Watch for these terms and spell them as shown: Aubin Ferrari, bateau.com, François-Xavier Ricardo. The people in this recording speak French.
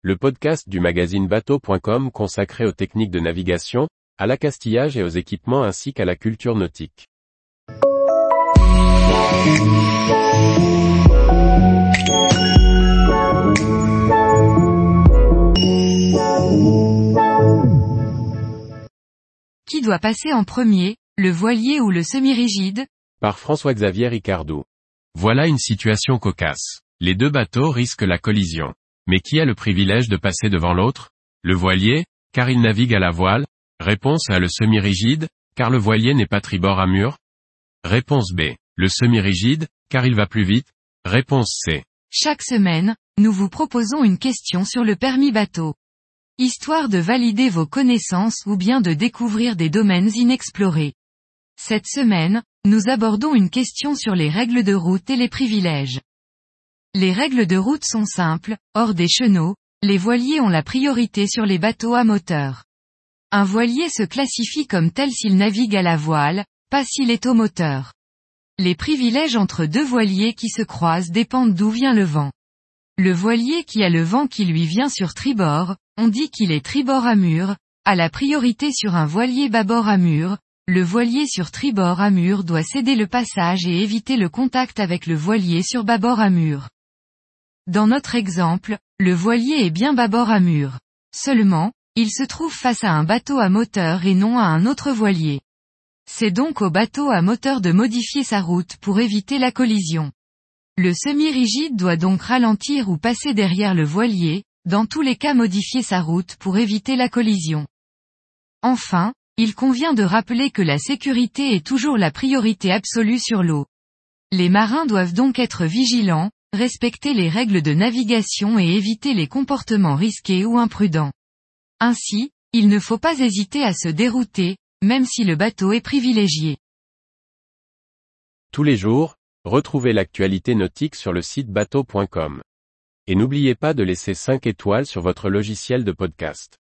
Le podcast du magazine bateau.com consacré aux techniques de navigation, à l'accastillage et aux équipements ainsi qu'à la culture nautique. Qui doit passer en premier, le voilier ou le semi-rigide? Par François-Xavier Ricardo. Voilà une situation cocasse. Les deux bateaux risquent la collision. Mais qui a le privilège de passer devant l'autre? Le voilier, car il navigue à la voile. Réponse A, le semi-rigide, car le voilier n'est pas tribord à mur. Réponse B, le semi-rigide, car il va plus vite. Réponse C. Chaque semaine, nous vous proposons une question sur le permis bateau. Histoire de valider vos connaissances ou bien de découvrir des domaines inexplorés. Cette semaine, nous abordons une question sur les règles de route et les privilèges. Les règles de route sont simples, hors des chenaux, les voiliers ont la priorité sur les bateaux à moteur. Un voilier se classifie comme tel s'il navigue à la voile, pas s'il est au moteur. Les privilèges entre deux voiliers qui se croisent dépendent d'où vient le vent. Le voilier qui a le vent qui lui vient sur tribord, on dit qu'il est tribord à mur, a la priorité sur un voilier bâbord à mur. Le voilier sur tribord à mur doit céder le passage et éviter le contact avec le voilier sur bâbord à mur. Dans notre exemple, le voilier est bien bâbord à mur. Seulement, il se trouve face à un bateau à moteur et non à un autre voilier. C'est donc au bateau à moteur de modifier sa route pour éviter la collision. Le semi-rigide doit donc ralentir ou passer derrière le voilier, dans tous les cas modifier sa route pour éviter la collision. Enfin, il convient de rappeler que la sécurité est toujours la priorité absolue sur l'eau. Les marins doivent donc être vigilants, respecter les règles de navigation et éviter les comportements risqués ou imprudents. Ainsi, il ne faut pas hésiter à se dérouter, même si le bateau est privilégié. Tous les jours, retrouvez l'actualité nautique sur le site bateau.com. Et n'oubliez pas de laisser 5 étoiles sur votre logiciel de podcast.